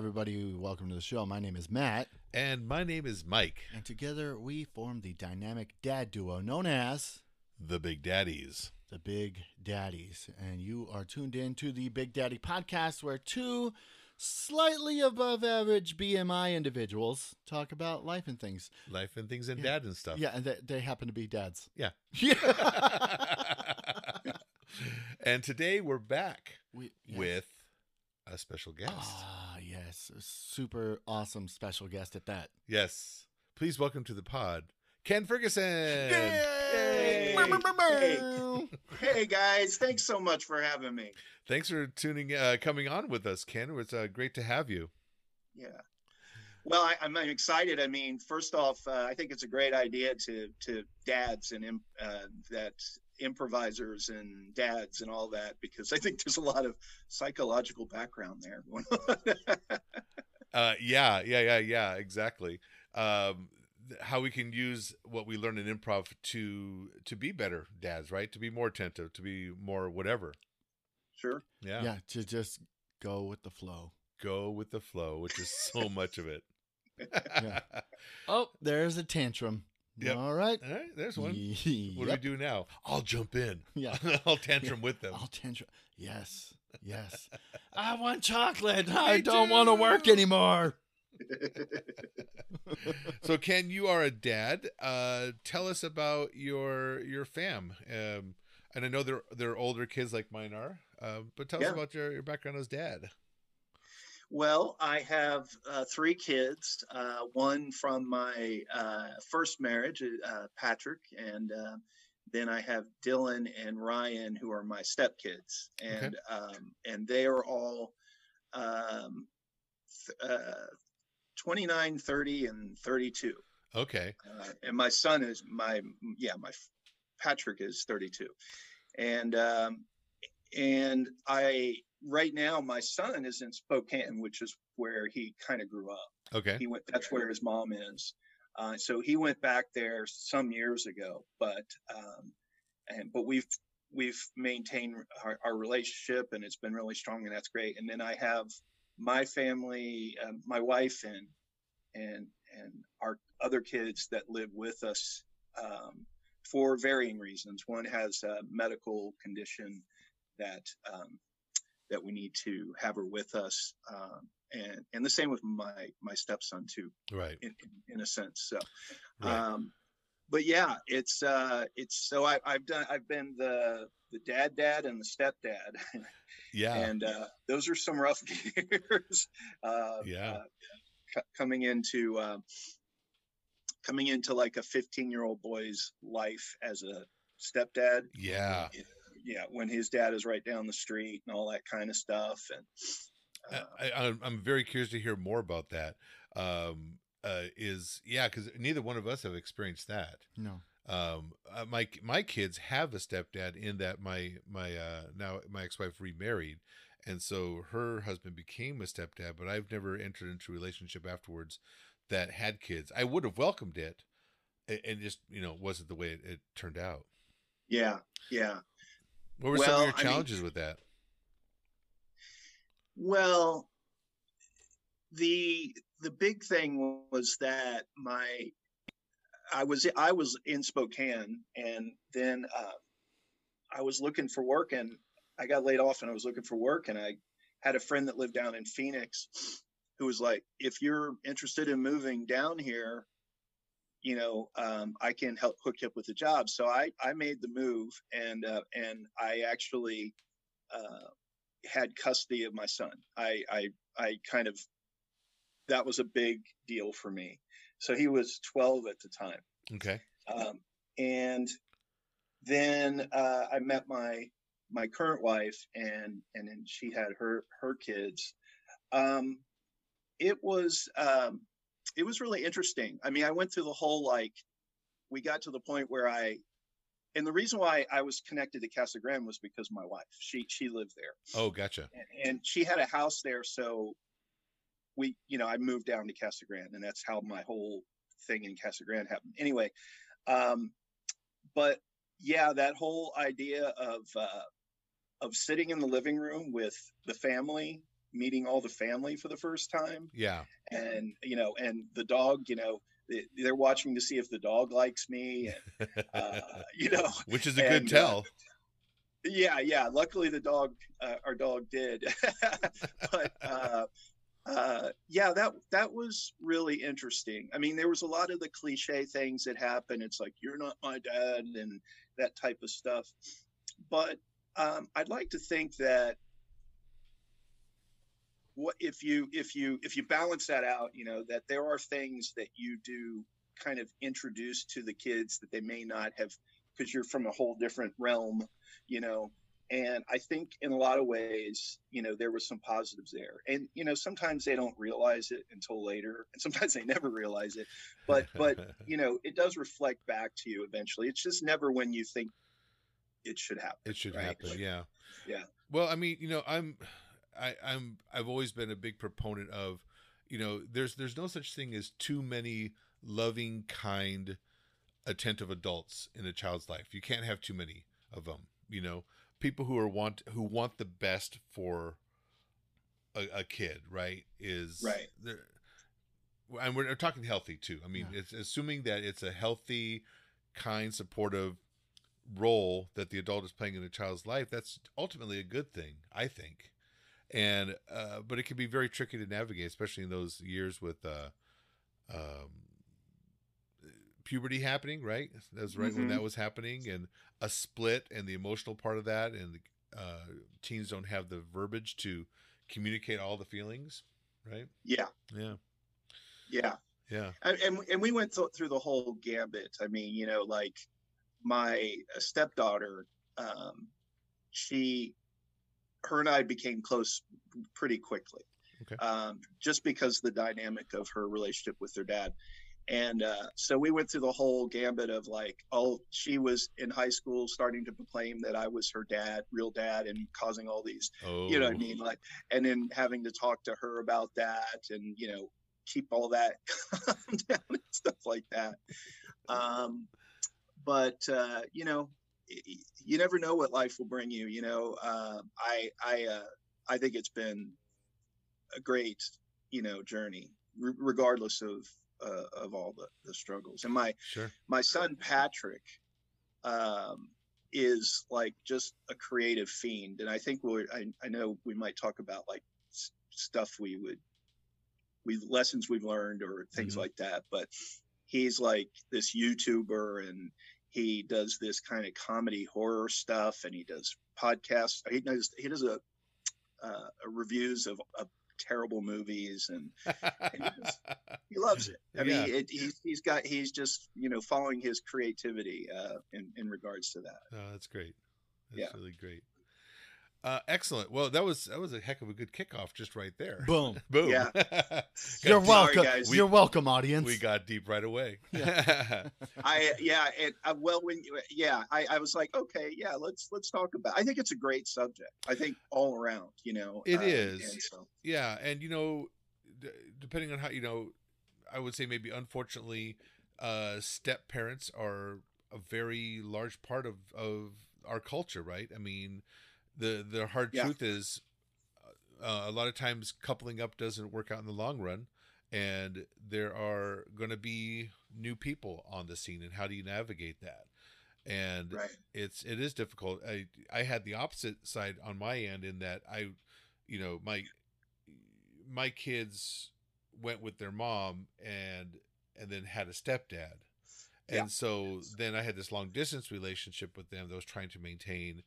Everybody, welcome to the show. My name is Matt. And my name is Mike. And together we form the dynamic dad duo known as The Big Daddies. The Big Daddies. And you are tuned in to the Big Daddy podcast, where two slightly above average BMI individuals talk about life and things. Life and things and dad and stuff. Yeah, and they happen to be dads. Yeah. And today we're back with a special guest. Ah, yes. A super awesome special guest at that. Yes. Please welcome to the pod, Ken Ferguson. Yay! Yay! Hey. Hey, guys. Thanks so much for having me. Thanks for coming on with us, Ken. It's great to have you. Yeah. Well, I'm excited. I mean, first off, I think it's a great idea to dads and that improvisers and dads and all that, because I think there's a lot of psychological background there. Yeah, exactly. How we can use what we learn in improv to be better dads, right? To be more attentive, to be more whatever. Sure. Yeah. Yeah. To just go with the flow. Go with the flow, which is so much of it. Yeah. Oh, there's a tantrum. Yep. All right. There's one. What do we do now? I'll jump in. Yeah. I'll tantrum with them. I'll tantrum. Yes. I want chocolate. I don't want to work anymore. So, Ken, you are a dad. Tell us about your fam. And I know they're older kids like mine are. But tell us about your background as dad. Well, I have three kids, one from my first marriage, Patrick, and then I have Dylan and Ryan, who are my stepkids, and and they are all 29, 30, and 32. Okay. And my son is Patrick is 32, and right now, my son is in Spokane, which is where he kind of grew up. Okay. That's where his mom is. So he went back there some years ago, but we've maintained our relationship, and it's been really strong, and that's great. And then I have my family, my wife and our other kids that live with us, for varying reasons. One has a medical condition that we need to have her with us. And the same with my stepson too, right? In a sense. So, right. But yeah, it's, so I've been the dad and the stepdad. Yeah. And, those are some rough years, coming into like a 15-year-old boy's life as a stepdad. Yeah. Yeah, when his dad is right down the street and all that kind of stuff. And I'm very curious to hear more about that. Because neither one of us have experienced that. No. My kids have a stepdad, in that now my ex-wife remarried, and so her husband became a stepdad. But I've never entered into a relationship afterwards that had kids. I would have welcomed it, and just wasn't the way it turned out. Yeah. Yeah. What were some of your challenges with that? Well, the big thing was that I was in Spokane, and then I was looking for work, and I got laid off, and I was looking for work, and I had a friend that lived down in Phoenix who was like, "If you're interested in moving down here, I can help hook you up with a job." So I made the move, and I actually had custody of my son. That was a big deal for me. So he was 12 at the time. Okay. And then I met my current wife, and then she had her kids. It was it was really interesting. I mean, I went through the whole, like, we got to the point where and the reason why I was connected to Casa Grande was because my wife, she lived there. Oh, gotcha. And she had a house there. So we, you know, I moved down to Casa Grande, and that's how my whole thing in Casa Grande happened. Anyway. But yeah, that whole idea of sitting in the living room with the family, meeting all the family for the first time. Yeah. And, you know, and the dog, you know, they're watching to see if the dog likes me, and, you know, which is a good tell. Yeah. Luckily the dog, our dog did, but, yeah, that was really interesting. I mean, there was a lot of the cliche things that happen. It's like, you're not my dad and that type of stuff. But, I'd like to think that what if you balance that out, you know, that there are things that you do kind of introduce to the kids that they may not have, because you're from a whole different realm, you know. And I think in a lot of ways, you know, there was some positives there. And, you know, sometimes they don't realize it until later, and sometimes they never realize it. But you know, it does reflect back to you eventually. It's just never when you think it should happen. It should happen, yeah. Yeah. Well, I mean, you know, I've always been a big proponent of, you know, there's no such thing as too many loving, kind, attentive adults in a child's life. You can't have too many of them, you know. People who want the best for a kid, right? And we're talking healthy too. I mean, It's assuming that it's a healthy, kind, supportive role that the adult is playing in a child's life. That's ultimately a good thing, I think. And but it can be very tricky to navigate, especially in those years with puberty happening, right? That's right. Mm-hmm. When that was happening, and a split and the emotional part of that, and teens don't have the verbiage to communicate all the feelings, right? Yeah. And we went through the whole gambit. I mean, you know, like my stepdaughter, her and I became close pretty quickly, just because the dynamic of her relationship with her dad. And so we went through the whole gambit of like, oh, she was in high school starting to proclaim that I was her dad, real dad, and causing all these, you know what I mean? Like, and then having to talk to her about that and, you know, keep all that calm down and stuff like that. But you know, you never know what life will bring you. You know, I think it's been a great, you know, journey regardless of all the struggles. And my son Patrick is like just a creative fiend, and I think I know we might talk about like stuff lessons we've learned or things like that, but he's like this YouTuber, and he does this kind of comedy horror stuff, and he does podcasts. He does a reviews of terrible movies, and he loves it. I mean, he's just, you know, following his creativity in regards to that. Oh, that's great. Really great. Excellent. Well, that was a heck of a good kickoff just right there. Boom. Yeah. You're welcome. Sorry, you're welcome, audience. We got deep right away. Yeah. I was like, okay, yeah, let's talk about it. I think it's a great subject. I think all around, you know, it is. And so. Yeah. And, you know, depending on how, you know, I would say maybe unfortunately, step parents are a very large part of our culture, right? I mean, The hard truth is a lot of times coupling up doesn't work out in the long run, and there are going to be new people on the scene, and how do you navigate that? And it is difficult. I had the opposite side on my end in that I, you know, my kids went with their mom and then had a stepdad. Yeah. And so then I had this long distance relationship with them that I was trying to maintain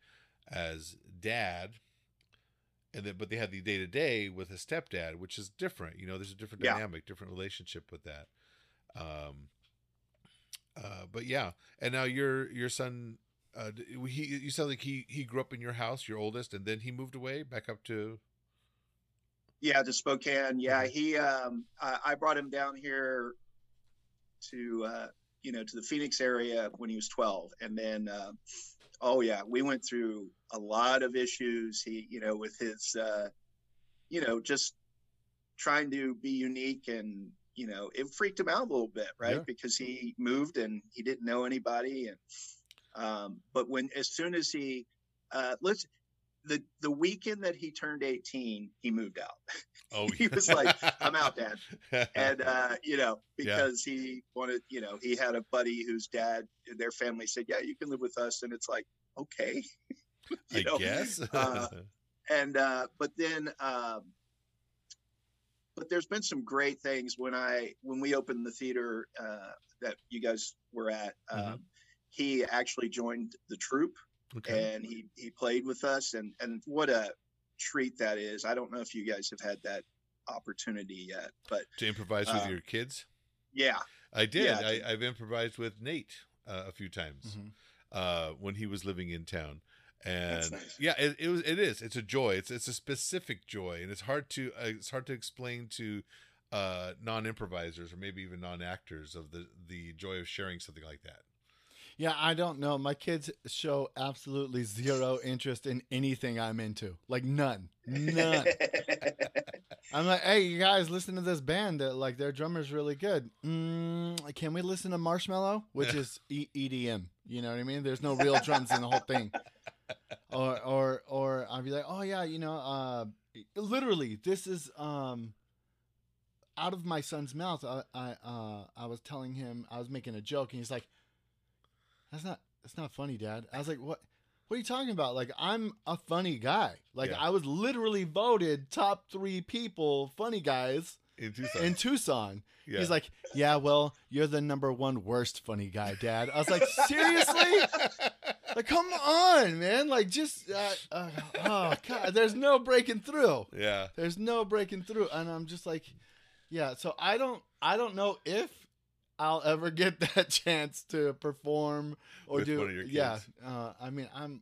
as dad, but they had the day-to-day with a stepdad, which is different. You know, there's a different dynamic, different relationship with that. But yeah, and now your son, you sound like he grew up in your house, your oldest, and then he moved away back up to Yeah, to Spokane. Yeah, he I brought him down here to to the Phoenix area when he was 12, and then we went through a lot of issues. He with his just trying to be unique, and it freaked him out a little bit, right? Yeah. Because he moved and he didn't know anybody, and but when as soon as he the weekend that he turned 18, he moved out. Oh, he was like, "I'm out, Dad," and because he wanted, he had a buddy whose dad, their family said, "Yeah, you can live with us," and it's like, okay, I guess. But there's been some great things when we opened the theater that you guys were at. Mm-hmm. He actually joined the troupe. Okay. And he played with us, and what a treat that is. I don't know if you guys have had that opportunity yet, but to improvise with your kids. Yeah, I did. Yeah, I've improvised with Nate a few times when he was living in town, and that's nice. Yeah, it is. It's a joy. It's a specific joy, and it's hard to explain to non-improvisers or maybe even non-actors of the joy of sharing something like that. Yeah, I don't know. My kids show absolutely zero interest in anything I'm into. Like, none. I'm like, hey, you guys, listen to this band. Like, their drummer's really good. Can we listen to Marshmallow? Which is EDM. You know what I mean? There's no real drums in the whole thing. Or I'll be like, oh, yeah, literally, this is out of my son's mouth. I was telling him, I was making a joke, and he's like, That's not funny, Dad. I was like, what are you talking about? Like, I'm a funny guy. Like, yeah. I was literally voted top 3 people, funny guys in Tucson. Yeah. He's like, yeah, well, you're the number 1 worst funny guy, Dad. I was like, seriously? Like, come on, man. Like, just, oh God, there's no breaking through. Yeah. There's no breaking through. And I'm just like, yeah. So I don't know if I'll ever get that chance to perform or with one of your kids. Yeah. I'm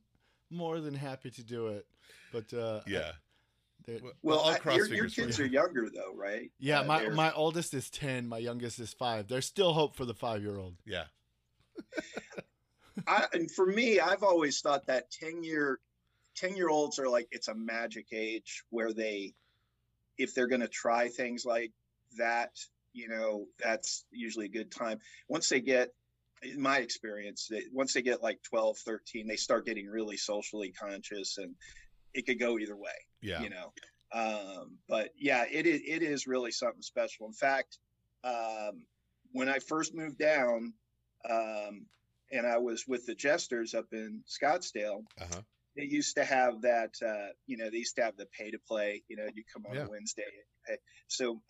more than happy to do it, but your kids are younger though, right? Yeah. My oldest is 10. My youngest is 5. There's still hope for the 5-year-old. Yeah. And for me, I've always thought that 10-year-olds are like, it's a magic age where if they're going to try things like that, that's usually a good time. Once they get, in my experience, once they get like 12, 13, they start getting really socially conscious, and it could go either way. Yeah. But yeah, it is really something special. In fact, when I first moved down, and I was with the Jesters up in Scottsdale, they used to have that, they used to have the pay to play, you come on Wednesday. So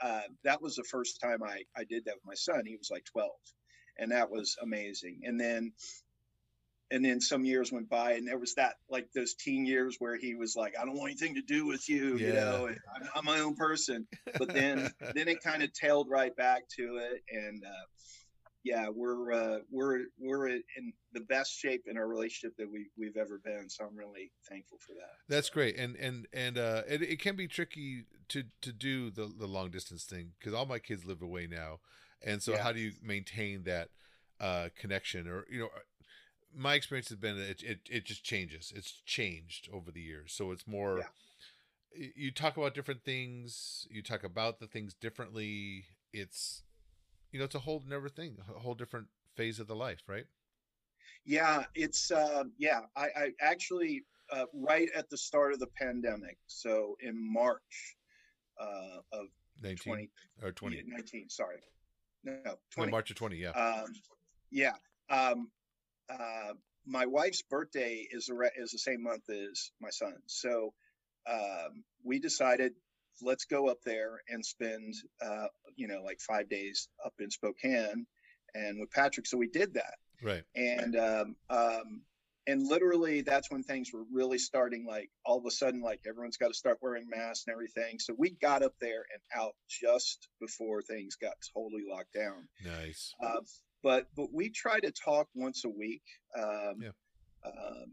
that was the first time I did that with my son. He was like 12, and that was amazing. And then some years went by, and there was that, like those teen years where he was like, I don't want anything to do with you, and I'm my own person. But then it kind of tailed right back to it. And we're in the best shape in our relationship that we've ever been. So I'm really thankful for that. That's great. And it can be tricky to do the long distance thing, because all my kids live away now. And so how do you maintain that connection? Or, my experience has been that it just changes. It's changed over the years. So it's more, you talk about different things, you talk about the things differently. It's, it's a whole different thing, a whole different phase of the life, right? Yeah, it's I actually right at the start of the pandemic, so in March of 20. March of 20, yeah. My wife's birthday is the same month as my son, so we decided, let's go up there and spend, like 5 days up in Spokane and with Patrick. So we did that. Right. And, and literally that's when things were really starting, like all of a sudden, like everyone's got to start wearing masks and everything. So we got up there and out just before things got totally locked down. Nice. But we try to talk once a week.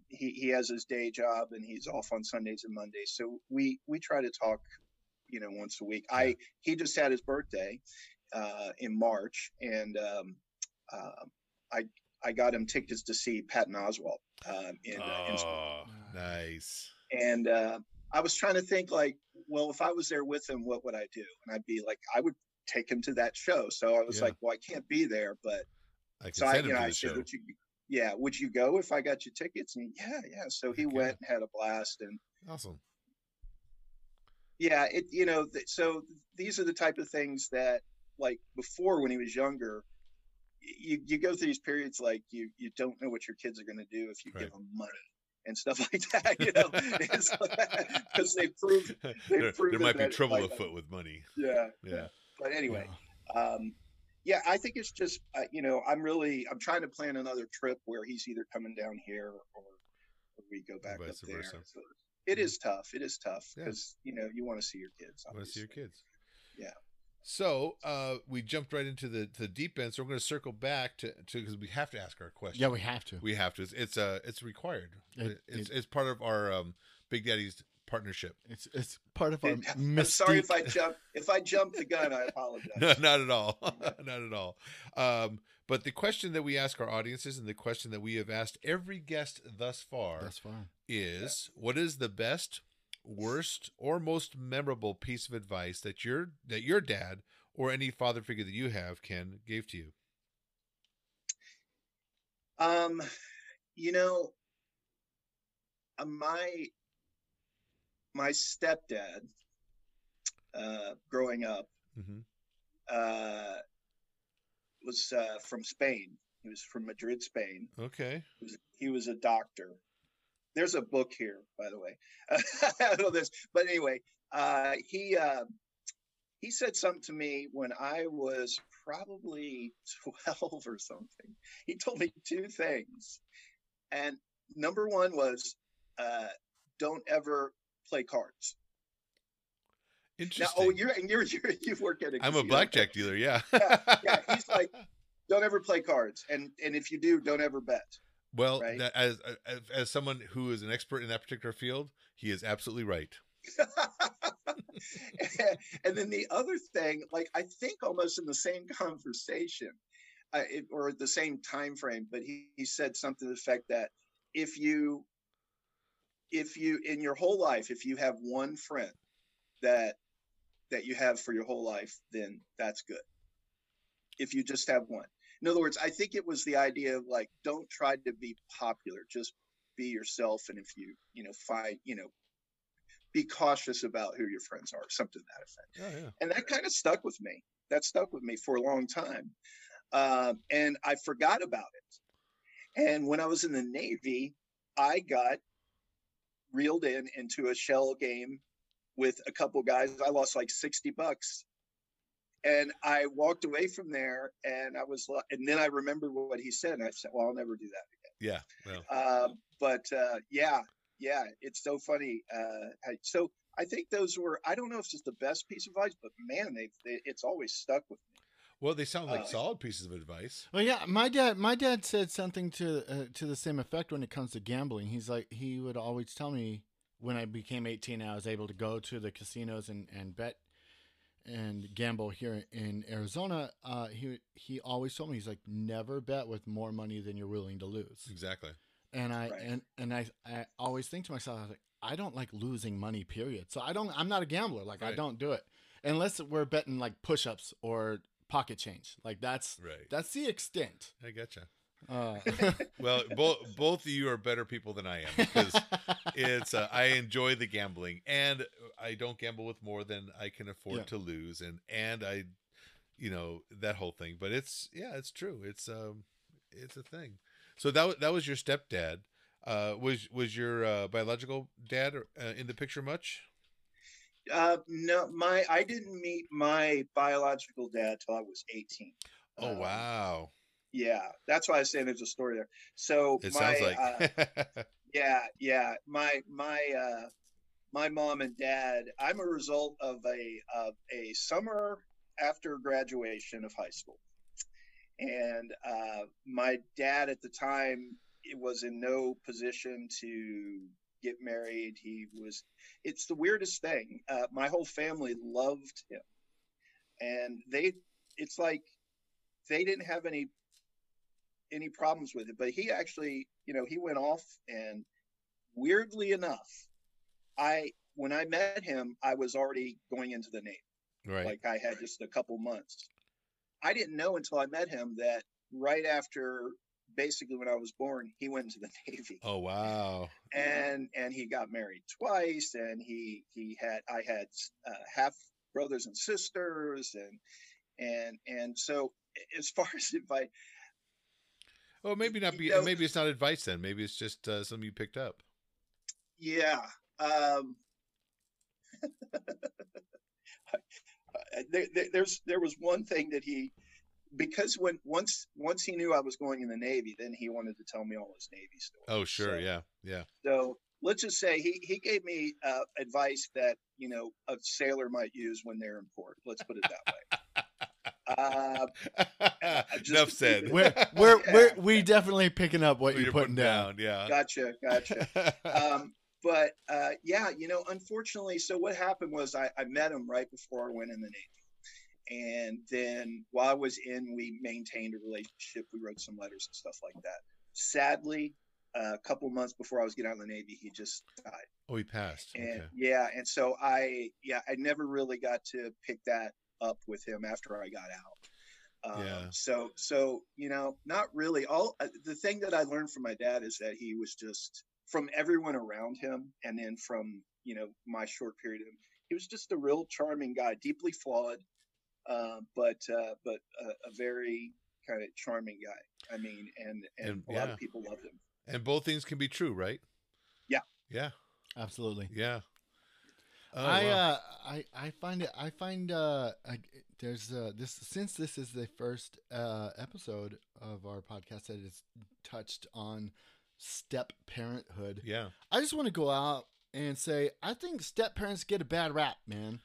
He has his day job and he's off on Sundays and Mondays. So we try to talk you know, once a week. He just had his birthday in March, and I got him tickets to see Patton Oswalt in Spokane. Nice. And I was trying to think, like, well, if I was there with him, what would I do? And I'd be like, I would take him to that show. So I was like, well, I can't be there, but I said, would you go if I got you tickets? And so he went and had a blast. And awesome. Yeah, so these are the type of things that, like, before when he was younger, you go through these periods like you don't know what your kids are going to do if you give them money and stuff like that, you know, because they prove there might be trouble afoot with money. Yeah. But anyway, I think it's just I'm trying to plan another trip where he's either coming down here or we go back up there. So it is tough. It is tough because you want to see your kids. Obviously. Yeah. So we jumped right into the deep end. So we're going to circle back to because we have to ask our question. Yeah, we have to. It's required. It's part of our Big Daddy's partnership. It's part of our mystique. I'm sorry if I jump. If I jump the gun, I apologize. No, not at all. Not at all. But the question that we ask our audiences, and the question that we have asked every guest thus far, is what is the best, worst, or most memorable piece of advice that your dad or any father figure that you have, Ken, gave to you? My stepdad, growing up, was from Spain. He was from Madrid, Spain. Okay. He was a doctor. There's a book here, by the way. I don't know this, but anyway, he said something to me when I was probably 12 or something. He told me two things, and number one was don't ever play cards. Interesting. Now, you work at a casino. I'm a blackjack dealer. Yeah. He's like, don't ever play cards, and if you do, don't ever bet. Well, right? That, as someone who is an expert in that particular field, he is absolutely right. And then the other thing, like, I think almost in the same conversation or the same time frame, but he said something to the effect that if you in your whole life, if you have one friend that you have for your whole life, then that's good. If you just have one. In other words, I think it was the idea of, like, don't try to be popular, just be yourself. And if you be cautious about who your friends are, something to that effect. Oh, yeah. And that kind of stuck with me. That stuck with me for a long time. And I forgot about it. And when I was in the Navy, I got reeled into a shell game with a couple guys. I lost like $60. And I walked away from there, and then I remembered what he said, and I said, "Well, I'll never do that again." Yeah. Well. It's so funny. So I think those were. I don't know if it's the best piece of advice, but man, it's always stuck with me. Well, they sound like solid pieces of advice. Well, yeah, my dad said something to the same effect when it comes to gambling. He's like, he would always tell me when I became 18, I was able to go to the casinos and bet and gamble here in Arizona. He always told me, he's like, never bet with more money than you're willing to lose. Exactly. And I always think to myself, I was like, I don't like losing money, period. So I'm not a gambler. Like, I don't do it unless we're betting like push-ups or pocket change. Like, that's the extent. I gotcha. Well, both of you are better people than I am, because it's I enjoy the gambling, and I don't gamble with more than I can afford to lose, and I, that whole thing. But it's it's true. It's a thing. So that was your stepdad. Was your biological dad in the picture much? No, I didn't meet my biological dad till I was 18. Oh, wow. Yeah, that's why I was saying there's a story there. So it sounds like my mom and dad. I'm a result of a summer after graduation of high school, and my dad at the time was in no position to get married. He was, it's the weirdest thing. My whole family loved him, and it's like they didn't have any problems with it, but he actually, he went off, and weirdly enough, when I met him, I was already going into the Navy. Right. Like I had just a couple months. I didn't know until I met him that right after, basically when I was born, he went to the Navy. Oh, wow. And he got married twice, and I had half brothers and sisters. And so as far as advice, well, maybe it's not advice then. Maybe it's just something you picked up. Yeah. There was one thing that he, because once he knew I was going in the Navy, then he wanted to tell me all his Navy stories. Oh, sure. So, yeah. So let's just say he gave me advice that, a sailor might use when they're in port. Let's put it that way. Enough said. We definitely picking up what you're putting down. Yeah. Gotcha. But yeah, unfortunately, so what happened was I met him right before I went in the Navy. And then while I was in, we maintained a relationship. We wrote some letters and stuff like that. Sadly, a couple months before I was getting out of the Navy, he just died. Oh, he passed. And okay. Yeah. And so I never really got to pick that up with him after I got out. Yeah. So, not really all. The thing that I learned from my dad is that he was just, from everyone around him, and then from, my short period of him, he was just a real charming guy, deeply flawed, but a very kind of charming guy. I mean, and a lot of people loved him. And both things can be true, right? Yeah. Yeah. Absolutely. Yeah. Oh, I find this is the first episode of our podcast that is touched on step parenthood. Yeah. I just want to go out and say, I think step parents get a bad rap, man.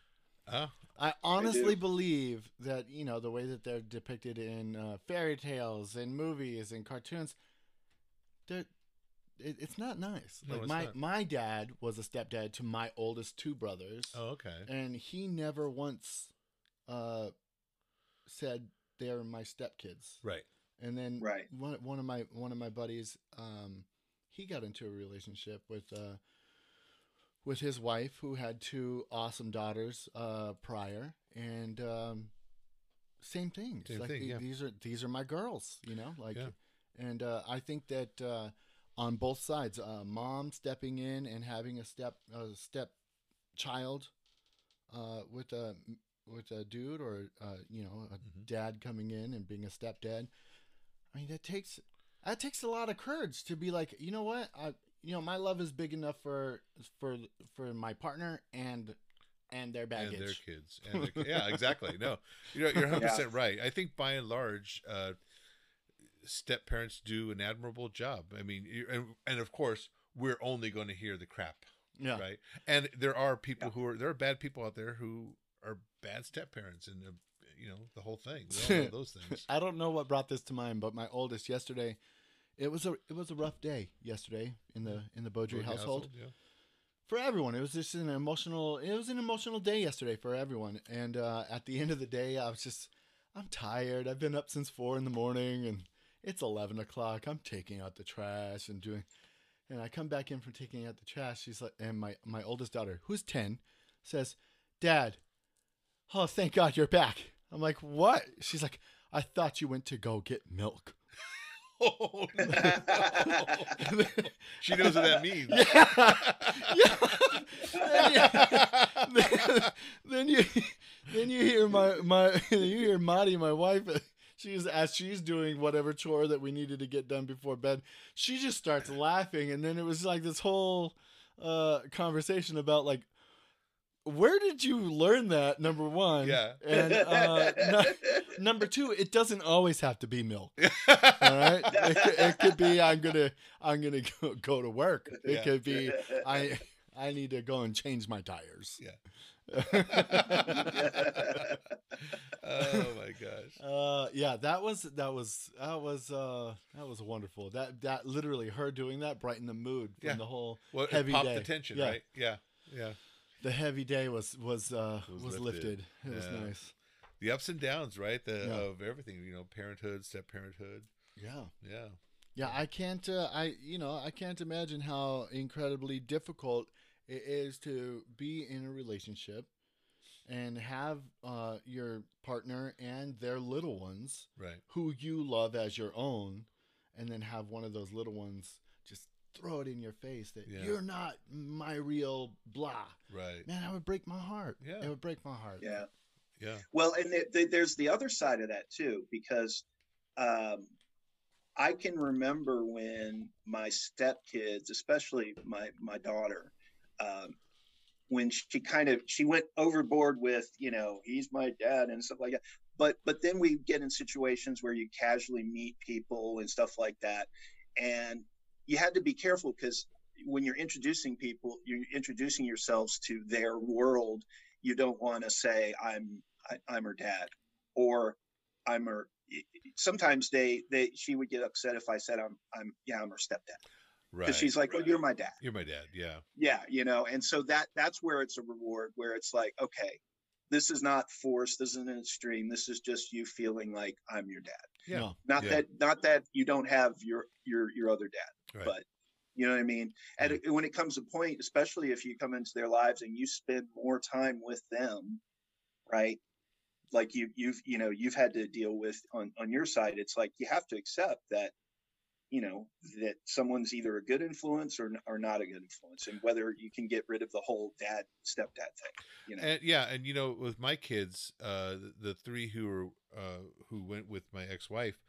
I honestly believe that, the way that they're depicted in fairy tales and movies and cartoons, it's not nice. No, like my dad was a stepdad to my oldest two brothers. Oh, okay. And he never once said they're my stepkids. Right. And then one of my buddies, he got into a relationship with his wife, who had two awesome daughters prior, and same thing. Same like thing, yeah. These are my girls, yeah. And I think that. On both sides, mom stepping in and having a step child with a dude, or a dad coming in and being a stepdad. I mean, that takes a lot of courage to be like, you know what, my love is big enough for my partner and their baggage and their kids. Yeah, exactly. No, you're 100% right. I think by and large, step parents do an admirable job. I mean, and of course, we're only going to hear the crap, right? And there are people there are bad people out there who are bad step parents, and the whole thing. We all know those things. I don't know what brought this to mind, but my oldest yesterday, it was a rough day yesterday in the Beaudry household. Yeah. For everyone, it was an emotional day yesterday for everyone. And at the end of the day, I was just, I'm tired. I've been up since 4 a.m, and it's 11 o'clock. I'm taking out the trash and I come back in from taking out the trash. She's like, and my oldest daughter, who's 10, says, "Dad, oh, thank God you're back." I'm like, "What?" She's like, "I thought you went to go get milk." Oh, no. She knows what that means. Yeah. Then you hear Maddie, my wife. As she's doing whatever chore that we needed to get done before bed, she just starts laughing. And then it was like this whole conversation about, like, where did you learn that, number one? Yeah. And number two, it doesn't always have to be milk. All right? It could be I'm gonna go to work. It could be I need to go and change my tires. Yeah. Oh my gosh. Yeah, that was wonderful. That literally her doing that brightened the mood from the whole heavy day. It popped the tension, right? Yeah. Yeah. The heavy day was lifted. It was nice. The ups and downs, right? Of everything, parenthood, step parenthood. Yeah. Yeah. Yeah, I can't I can't imagine how incredibly difficult it is to be in a relationship and have your partner and their little ones, right, who you love as your own, and then have one of those little ones just throw it in your face that you're not my real blah. Right. Man, that would break my heart. Yeah. It would break my heart. Yeah. Yeah. Well, and there's the other side of that too, because I can remember when my stepkids, especially my daughter, when she went overboard with, he's my dad and stuff like that. But then we get in situations where you casually meet people and stuff like that. And you had to be careful, because when you're introducing people, you're introducing yourselves to their world. You don't want to say I'm her dad, or I'm her. Sometimes she would get upset if I said I'm her stepdad. Right. Because she's like, well, you're my dad. You're my dad. Yeah. Yeah. And so that's where it's a reward, where it's like, okay, this is not forced. This isn't an extreme. This is just you feeling like I'm your dad. Yeah. Not that you don't have your other dad, right, but you know what I mean? And when it comes to point, especially if you come into their lives and you spend more time with them, right? Like you've had to deal with on your side. It's like, you have to accept that, that someone's either a good influence or not a good influence, and whether you can get rid of the whole dad stepdad thing. And with my kids, the three who went with my ex-wife,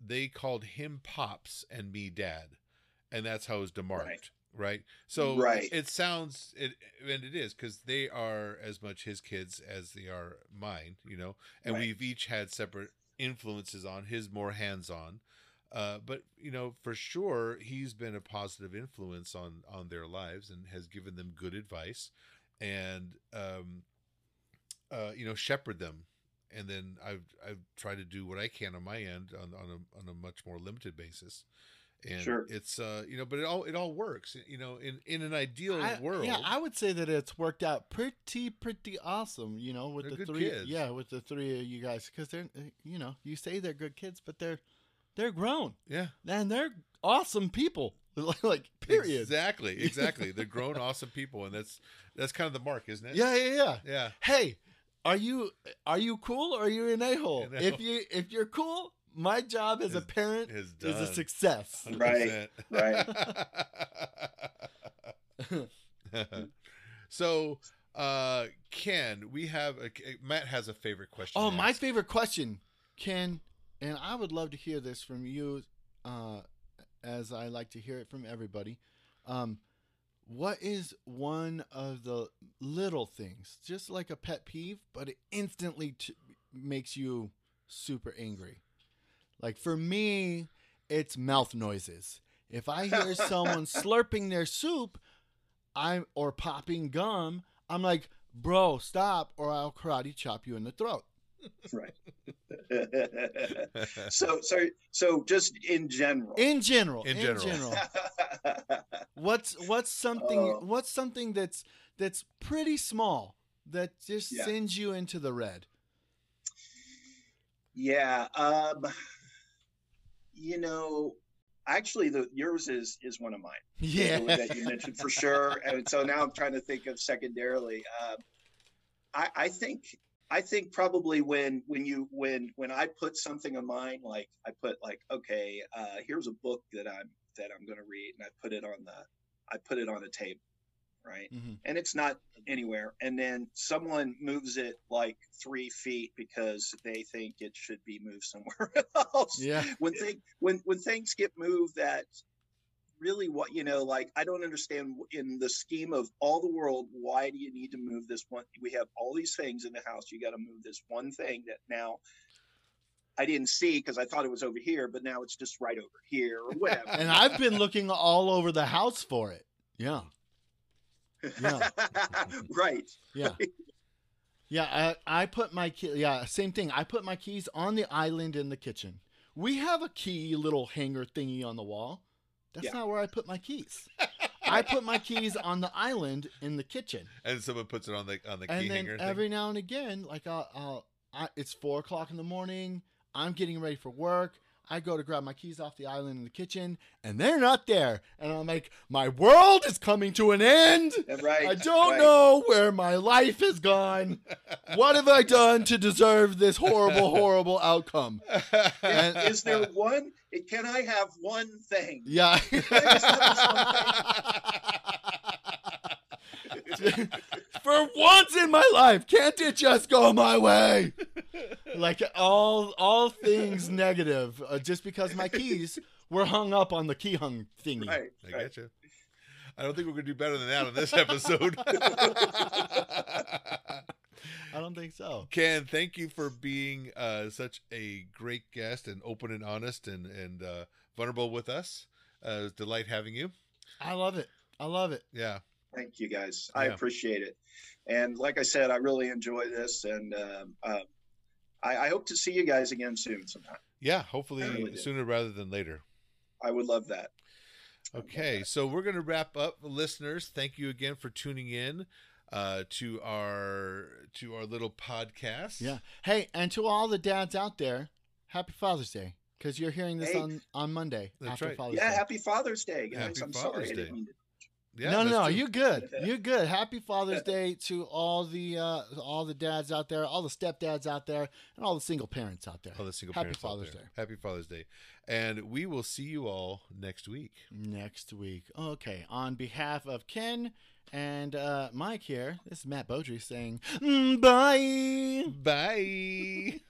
they called him Pops and me Dad, and that's how it was demarked. Right? So it sounds and it is, because they are as much his kids as they are mine. And we've each had separate influences on his, more hands-on. But for sure, he's been a positive influence on their lives and has given them good advice, and shepherd them. And then I've tried to do what I can on my end on a much more limited basis. And it's but it all works. In an ideal world, I would say that it's worked out pretty awesome. With the three kids. Yeah, with the three of you guys, because they're you say they're good kids, but they're grown. Yeah. And they're awesome people. Like, period. Exactly. They're grown, awesome people. And that's kind of the mark, isn't it? Yeah. Hey, are you cool, or are you an a-hole? If you're cool, my job as a parent is a success. 100%. Right. So, Ken, Matt has a favorite question. Oh, my favorite question, Ken. And I would love to hear this from you, as I like to hear it from everybody. What is one of the little things, just like a pet peeve, but it instantly makes you super angry? Like, for me, it's mouth noises. If I hear someone slurping their soup or popping gum, I'm like, bro, stop, or I'll karate chop you in the throat. Right. So just in general. What's something that's pretty small that just sends you into the red? Yeah. Actually, yours is one of mine. Yeah. That you mentioned for sure. And so now I'm trying to think of secondarily. I think probably when I put something of mine, like I put like, okay, here's a book that I'm going to read, and I put it on the table, right? Mm-hmm. And it's not anywhere. And then someone moves it like 3 feet because they think it should be moved somewhere else. Yeah. When things get moved that really, what, like, I don't understand in the scheme of all the world, why do you need to move this one? We have all these things in the house. You got to move this one thing that now I didn't see because I thought it was over here, but now it's just right over here or whatever. And I've been looking all over the house for it. Yeah. Yeah. Right. Yeah. Yeah. I put my key. Yeah. Same thing. I put my keys on the island in the kitchen. We have a key little hanger thingy on the wall. That's not where I put my keys. I put my keys on the island in the kitchen. And someone puts it on the key hanger. And then every now and again, like it's 4 o'clock in the morning. I'm getting ready for work. I go to grab my keys off the island in the kitchen, and they're not there. And I'm like, my world is coming to an end. Right. I don't know where my life has gone. What have I done to deserve this horrible, horrible outcome? Is there one? Can I have one thing? Yeah. For once in my life, can't it just go my way? Like all things negative, just because my keys were hung up on the key hung thingy. Right, I get you. I don't think we're going to do better than that on this episode. I don't think so. Ken, thank you for being such a great guest and open and honest and vulnerable with us. It was a delight having you. I love it. I love it. Yeah. Thank you, guys. I appreciate it. And like I said, I really enjoy this. And I hope to see you guys again soon sometime. Yeah, hopefully really sooner rather than later. I would love that. Okay, so we're going to wrap up. Listeners, thank you again for tuning in to our little podcast. Yeah. Hey, and to all the dads out there, happy Father's Day, because you're hearing this on Monday. That's after Father's Day. Yeah, happy Father's Day, guys. Happy Father's Day. I didn't mean to. Yeah, no, you're good. You're good. Happy Father's Day to all the dads out there, all the stepdads out there, and all the single parents out there. All the single parents out there. Happy Father's Day. Happy Father's Day. And we will see you all next week. Next week. Okay. On behalf of Ken and Mike here, this is Matt Beaudry saying, bye. Bye.